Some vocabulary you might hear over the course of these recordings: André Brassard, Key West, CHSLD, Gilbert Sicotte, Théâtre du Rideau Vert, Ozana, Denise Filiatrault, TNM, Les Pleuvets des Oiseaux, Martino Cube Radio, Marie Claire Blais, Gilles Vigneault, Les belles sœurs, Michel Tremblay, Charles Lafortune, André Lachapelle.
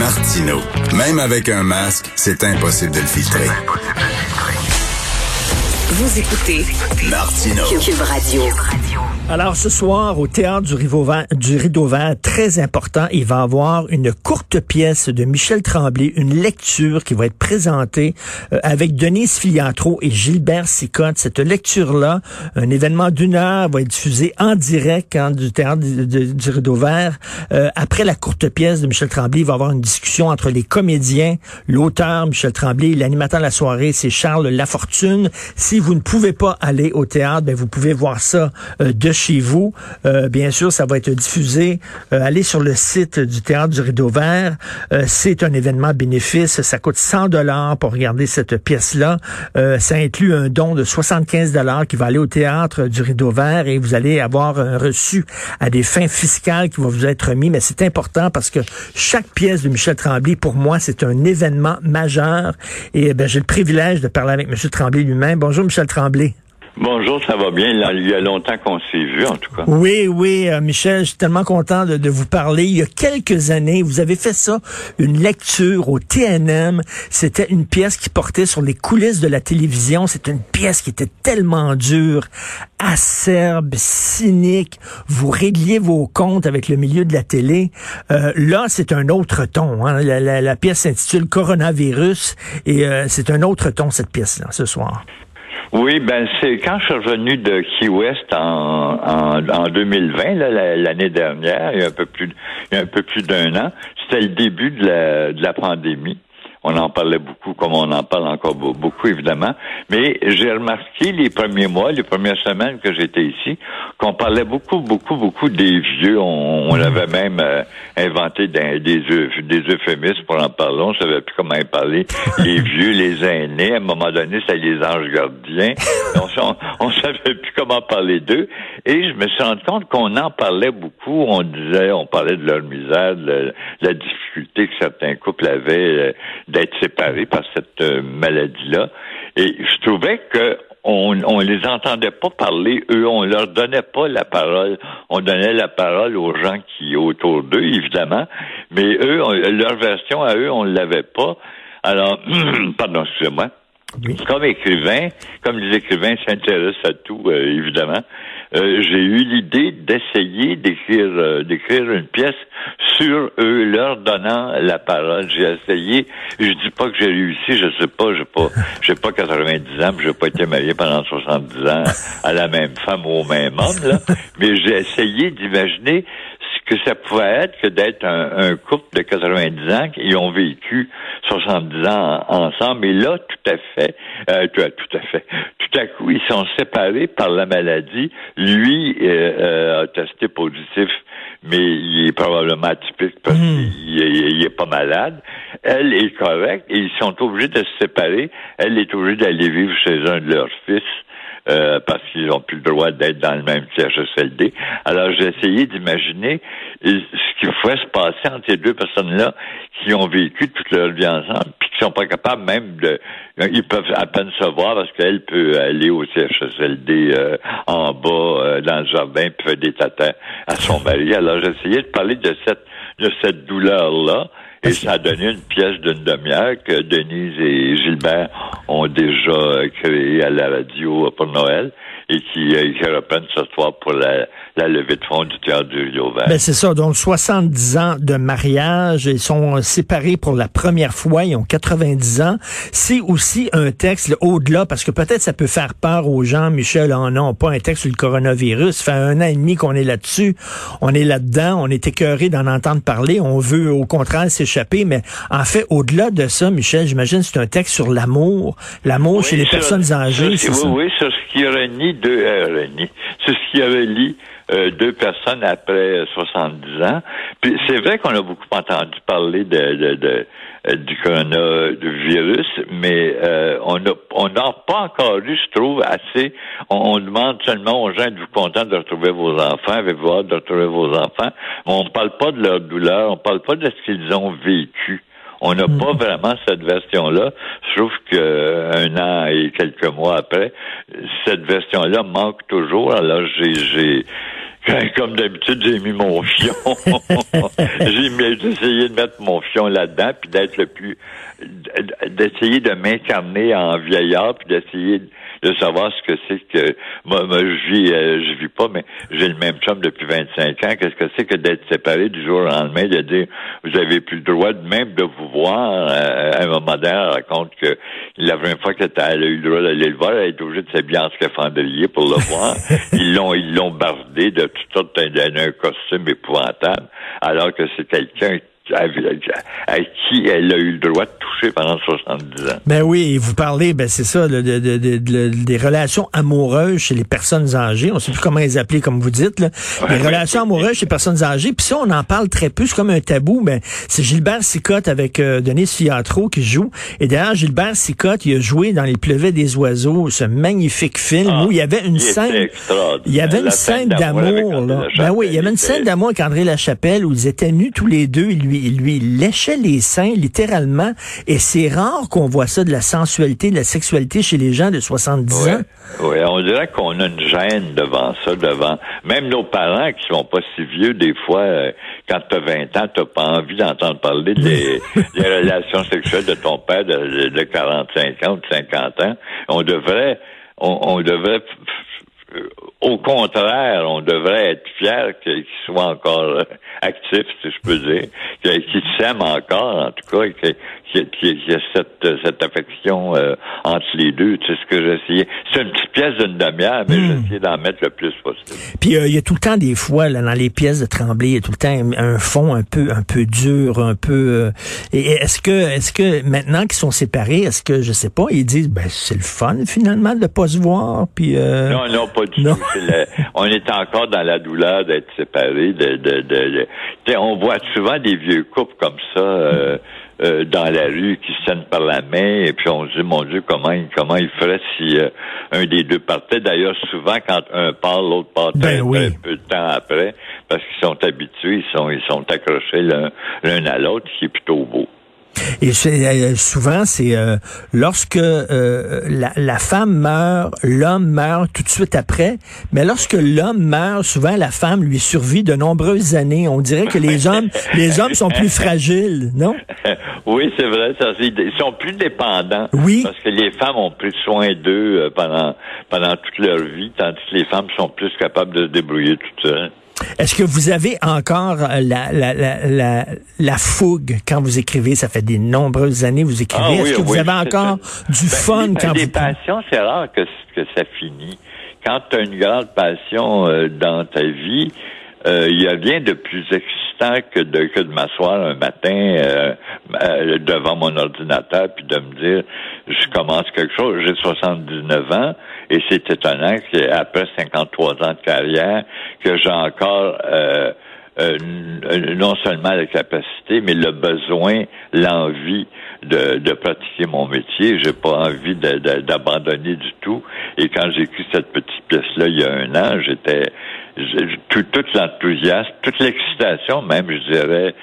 Martino. Même avec un masque, c'est impossible de le filtrer. Vous écoutez Martino Cube Radio. Alors ce soir au Théâtre du Rideau Vert, très important, il va y avoir une courte pièce de Michel Tremblay, une lecture qui va être présentée avec Denise Filiatrault et Gilbert Sicotte. Cette lecture-là, un événement d'une heure, va être diffusé en direct du Théâtre du Rideau Vert. Après la courte pièce de Michel Tremblay, il va y avoir une discussion entre les comédiens, l'auteur Michel Tremblay, l'animateur de la soirée, c'est Charles Lafortune. Si vous ne pouvez pas aller au théâtre, ben vous pouvez voir ça de chez vous. Bien sûr, ça va être diffusé. Allez sur le site du Théâtre du Rideau Vert. C'est un événement bénéfice. Ça coûte $100 pour regarder cette pièce-là. Ça inclut un don de $75 qui va aller au Théâtre du Rideau Vert et vous allez avoir un reçu à des fins fiscales qui va vous être remis. Mais c'est important parce que chaque pièce de Michel Tremblay, pour moi, c'est un événement majeur. Et ben, j'ai le privilège de parler avec M. Tremblay lui-même. Bonjour, Michel Tremblay. Bonjour, ça va bien. Il y a longtemps qu'on s'est vu, en tout cas. Oui, Michel, je suis tellement content de vous parler. Il y a quelques années, vous avez fait ça, une lecture au TNM. C'était une pièce qui portait sur les coulisses de la télévision. C'était une pièce qui était tellement dure, acerbe, cynique. Vous régliez vos comptes avec le milieu de la télé. Là, c'est un autre ton. Hein. La pièce s'intitule Coronavirus et c'est un autre ton, cette pièce-là, ce soir. Oui, ben c'est quand je suis revenu de Key West en 2020, là, l'année dernière, il y a un peu plus d'un an, c'était le début de la pandémie. On en parlait beaucoup, comme on en parle encore beaucoup, évidemment. Mais j'ai remarqué les premiers mois, les premières semaines que j'étais ici, qu'on parlait beaucoup des vieux. On avait même inventé des euphémismes pour en parler. On savait plus comment en parler. Les vieux, les aînés, à un moment donné, c'était les anges gardiens. On savait plus comment parler d'eux. Et je me suis rendu compte qu'on en parlait beaucoup. On parlait de leur misère, de la difficulté que certains couples avaient d'être séparés par cette maladie-là. Et je trouvais que on les entendait pas parler, eux, on leur donnait pas la parole. On donnait la parole aux gens qui autour d'eux, évidemment, mais eux, leur version à eux, on l'avait pas. Alors, pardon, excusez-moi. Oui. Comme les écrivains s'intéressent à tout, évidemment, j'ai eu l'idée d'essayer d'écrire une pièce sur eux, leur donnant la parole. J'ai essayé. Je dis pas que j'ai réussi, je sais pas, j'ai pas 90 ans, puis j'ai pas été marié pendant 70 ans à la même femme ou au même homme, là. Mais j'ai essayé d'imaginer ce que ça pouvait être que d'être un couple de 90 ans qui ont vécu 70 ans ensemble. Et là, tout à coup, ils sont séparés par la maladie. Lui a testé positif, mais il est probablement atypique parce qu'il est pas malade. Elle est correcte et ils sont obligés de se séparer. Elle est obligée d'aller vivre chez un de leurs fils. Parce qu'ils n'ont plus le droit d'être dans le même CHSLD. Alors, j'ai essayé d'imaginer ce qui pouvait se passer entre ces deux personnes-là qui ont vécu toute leur vie ensemble, puis qui sont pas capables même de... Ils peuvent à peine se voir parce qu'elle peut aller au CHSLD en bas, dans le jardin, puis faire des tatas à son mari. Alors, j'ai essayé de parler de cette douleur-là. Et ça a donné une pièce d'une demi-heure que Denise et Gilbert ont déjà créée à la radio pour Noël et qui reprennent ce soir pour la levée de fonds du Théâtre du Rideau Vert. Ben c'est ça, donc 70 ans de mariage, ils sont séparés pour la première fois, ils ont 90 ans. C'est aussi un texte là, au-delà, parce que peut-être ça peut faire peur aux gens, Michel, non, pas un texte sur le coronavirus, ça fait 1 an et demi qu'on est là-dessus, on est là-dedans, on est écœuré d'en entendre parler, on veut au contraire s'échapper, mais en fait, au-delà de ça, Michel, j'imagine c'est un texte sur l'amour oui, chez les personnes âgées. C'est ça? Oui, sur ce qui réunit deux personnes après 70 ans. Puis c'est vrai qu'on a beaucoup entendu parler du coronavirus, mais on n'a pas encore eu, je trouve, assez. On demande seulement aux gens êtes-vous contents de retrouver vos enfants, avez-vous hâte de retrouver vos enfants. Mais on ne parle pas de leur douleur, on ne parle pas de ce qu'ils ont vécu. On n'a pas vraiment cette version-là. Je trouve qu'un an et quelques mois après, cette version-là manque toujours. Alors, j'ai Comme d'habitude, j'ai mis mon fion. J'ai essayé de mettre mon fion là-dedans, puis d'être le plus... d'essayer de m'incarner en vieillard, puis d'essayer de savoir ce que c'est que... Moi, je vis pas, mais j'ai le même chum depuis 25 ans. Qu'est-ce que c'est que d'être séparé du jour au lendemain, de dire, vous avez plus le droit de même de vous voir. À un moment donné, elle raconte que la première fois qu'elle a eu le droit d'aller le voir, elle est obligée de s'habiller en scaphandrier pour le voir. Ils l'ont bardé de tout sortes d'un costume épouvantable, alors que c'est quelqu'un à qui elle a eu le droit de toucher pendant 70 ans. Ben oui, et vous parlez, ben c'est ça, des relations amoureuses chez les personnes âgées. On ne sait plus comment les appeler, comme vous dites, là. Ouais, les relations amoureuses chez les personnes âgées. Puis ça, on en parle très peu. C'est comme un tabou. Ben, c'est Gilbert Sicotte avec Denise Filiatrault qui joue. Et d'ailleurs, Gilbert Sicotte, il a joué dans Les Pleuvets des Oiseaux, ce magnifique film où il y avait une scène d'amour. Là. Ben oui, il y avait une scène d'amour avec André Lachapelle où ils étaient nus tous les deux. Lui, il léchait les seins, littéralement, et c'est rare qu'on voit ça, de la sensualité, de la sexualité chez les gens de 70 ans. Oui, on dirait qu'on a une gêne devant ça, même nos parents qui sont pas si vieux, des fois, quand t'as 20 ans, t'as pas envie d'entendre parler des relations sexuelles de ton père de 45 ans ou de 50 ans. On devrait... Au contraire, on devrait être fier qu'il soit encore actif, si je peux dire, qu'il s'aime encore, en tout cas, et qu'il y a cette affection entre les deux. C'est ce que j'essayais. C'est une petite pièce d'une demi-heure, mais j'essayais d'en mettre le plus possible. Puis il y a tout le temps des fois, là, dans les pièces de Tremblay, il y a tout le temps un fond un peu dur, un peu... Et est-ce que maintenant qu'ils sont séparés, est-ce que, je sais pas, ils disent, ben c'est le fun, finalement, de pas se voir, puis... Non, pas du tout. On est encore dans la douleur d'être séparés. On voit souvent des vieux couples comme ça dans la rue qui se tiennent par la main, et puis on se dit, mon Dieu, comment il ferait si un des deux partait. D'ailleurs, souvent, quand un part, l'autre part très peu de temps après, parce qu'ils sont habitués, ils sont accrochés l'un à l'autre, ce qui est plutôt beau. Et souvent, c'est lorsque la femme meurt, l'homme meurt tout de suite après. Mais lorsque l'homme meurt, souvent la femme lui survit de nombreuses années. On dirait que les hommes sont plus fragiles, non? Oui, c'est vrai. Ils sont plus dépendants. Oui. Parce que les femmes ont pris soin d'eux pendant toute leur vie, tandis que les femmes sont plus capables de se débrouiller toutes seules. Est-ce que vous avez encore la fougue quand vous écrivez? Ça fait des nombreuses années que vous écrivez. Est-ce que vous avez encore du fun quand vous... Les passions, c'est rare que ça finit. Quand tu as une grande passion dans ta vie, il y a rien de plus excitant que de m'asseoir un matin devant mon ordinateur puis de me dire, je commence quelque chose. J'ai 79 ans et c'est étonnant qu'après 53 ans de carrière que j'ai encore non seulement la capacité, mais le besoin, l'envie de pratiquer mon métier. J'ai pas envie d'abandonner du tout. Et quand j'ai écrit cette petite pièce-là il y a un an, tout l'enthousiasme, toute l'excitation même, je dirais,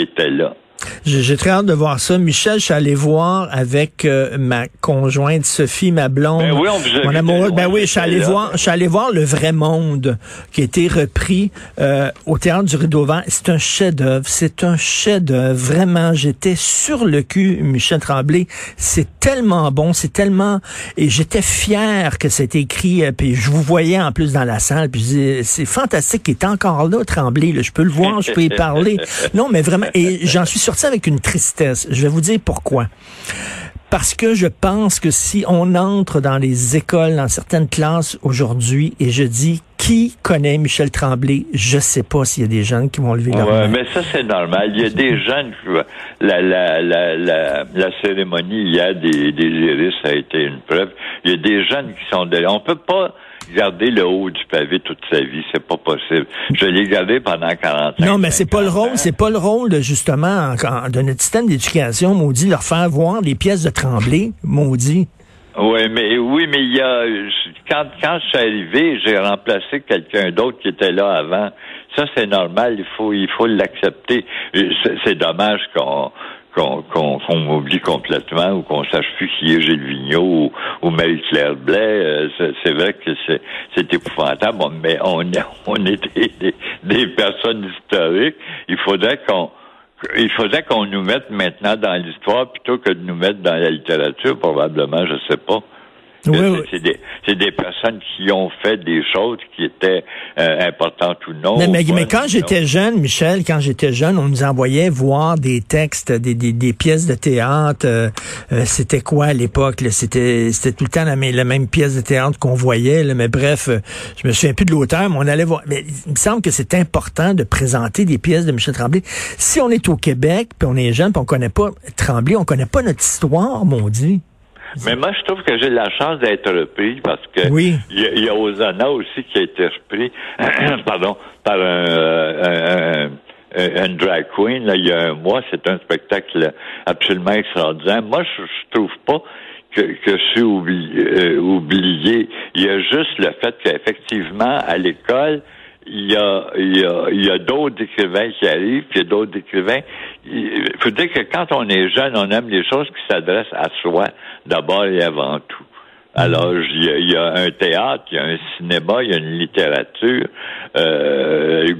était là. J'ai très hâte de voir ça. Michel, je suis allé voir avec ma conjointe Sophie, ma blonde, mon amoureuse. Ben oui, je suis allé voir Le Vrai Monde, qui a été repris au Théâtre du Rideau Vert. C'est un chef-d'œuvre. Vraiment, j'étais sur le cul, Michel Tremblay. C'est tellement bon, et j'étais fier que c'était écrit. Puis je vous voyais en plus dans la salle. Puis c'est fantastique, il est encore là, Tremblay. Là. Je peux le voir, je peux y parler. Non, mais vraiment, et j'en suis sorti avec une tristesse. Je vais vous dire pourquoi. Parce que je pense que si on entre dans les écoles, dans certaines classes aujourd'hui, et je dis, qui connaît Michel Tremblay? Je sais pas s'il y a des jeunes qui vont lever leur main. Mais ça, c'est normal. Il y a des jeunes qui... La cérémonie, il y a des iris, ça a été une preuve. Il y a des jeunes qui sont derrière. On peut pas garder le haut du pavé toute sa vie, c'est pas possible. Je l'ai gardé pendant 40 ans. Non, mais c'est pas le rôle, justement, de notre système d'éducation, maudit, leur faire voir les pièces de Tremblay, maudit. Oui, mais il y a... Quand je suis arrivé, j'ai remplacé quelqu'un d'autre qui était là avant. Ça, c'est normal, il faut l'accepter. C'est dommage qu'on... qu'on m'oublie complètement ou qu'on sache plus qui est Gilles Vigneault ou Marie Claire Blais, c'est vrai que c'est épouvantable, mais on est des personnes historiques. Il faudrait qu'on nous mette maintenant dans l'histoire plutôt que de nous mettre dans la littérature, probablement, je sais pas. Oui, oui. C'est des personnes qui ont fait des choses qui étaient importantes ou non. Mais quand j'étais jeune, Michel, on nous envoyait voir des textes, des pièces de théâtre. C'était quoi à l'époque? Là? C'était tout le temps la même pièce de théâtre qu'on voyait. Là. Mais bref, je me souviens plus de l'auteur, mais on allait voir. Mais il me semble que c'est important de présenter des pièces de Michel Tremblay. Si on est au Québec, puis on est jeune, puis on connaît pas Tremblay, on connaît pas notre histoire, mon Dieu. Mais moi, je trouve que j'ai la chance d'être repris parce que il y a Ozana aussi qui a été repris par un drag queen là, il y a un mois. C'est un spectacle absolument extraordinaire. Moi, je trouve pas que je suis oublié. Il y a juste le fait qu'effectivement, à l'école, il y a d'autres écrivains qui arrivent, puis il y a d'autres écrivains. Il faut dire que quand on est jeune, on aime les choses qui s'adressent à soi, d'abord et avant tout. Alors, il y a un théâtre, il y a un cinéma, il y a une littérature.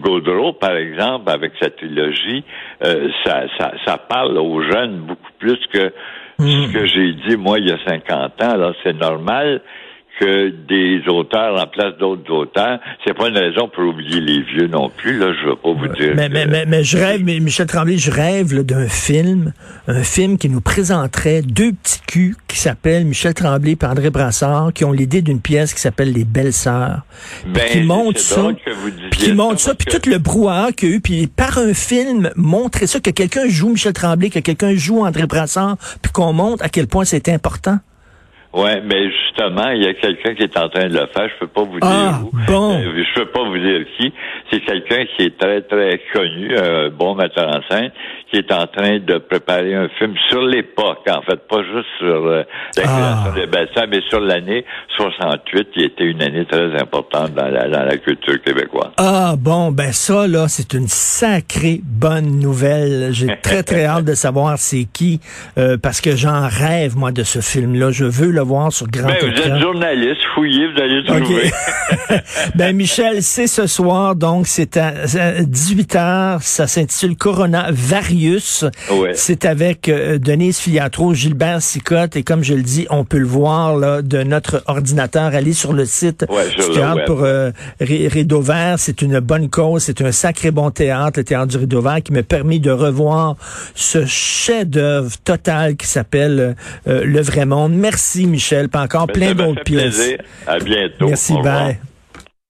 Gaudreau, par exemple, avec sa trilogie, ça parle aux jeunes beaucoup plus que ce que j'ai dit, moi, il y a 50 ans. Alors, c'est normal que des auteurs en place d'autres auteurs. C'est pas une raison pour oublier les vieux non plus, là, je veux pas vous dire. Mais je rêve, Michel Tremblay, là, d'un film, qui nous présenterait deux petits culs qui s'appellent Michel Tremblay et André Brassard, qui ont l'idée d'une pièce qui s'appelle Les belles sœurs. Qui montre ça, puis tout le brouhaha qu'il y a eu, puis par un film, montrer ça, que quelqu'un joue Michel Tremblay, que quelqu'un joue André Brassard, puis qu'on montre à quel point c'était important. Ouais, mais justement, il y a quelqu'un qui est en train de le faire. Je peux pas vous dire où. Bon. Je peux pas vous dire qui. C'est quelqu'un qui est très, très connu, un bon metteur en scène, qui est en train de préparer un film sur l'époque, en fait, pas juste sur la création des belles sœurs, mais sur l'année 68, qui était une année très importante dans la culture québécoise. Ah, bon, ben ça, là, c'est une sacrée bonne nouvelle. J'ai très, très hâte de savoir c'est qui, parce que j'en rêve, moi, de ce film-là. Je veux le voir sur grand écran. Vous êtes journaliste, fouillez, vous allez trouver. Okay. Michel, c'est ce soir, donc c'est à 18h, ça s'intitule Corona Varius. Ouais. C'est avec Denise Filiatrault, Gilbert Sicotte, et comme je le dis, on peut le voir là, de notre ordinateur. Allez sur le site du Théâtre Rideau Vert. C'est une bonne cause, c'est un sacré bon théâtre, le Théâtre du Rideau Vert, qui me permet de revoir ce chef-d'œuvre total qui s'appelle Le Vrai Monde. Merci Michel, pas encore plein d'autres pièces. Plaisir. À bientôt. Merci, bye.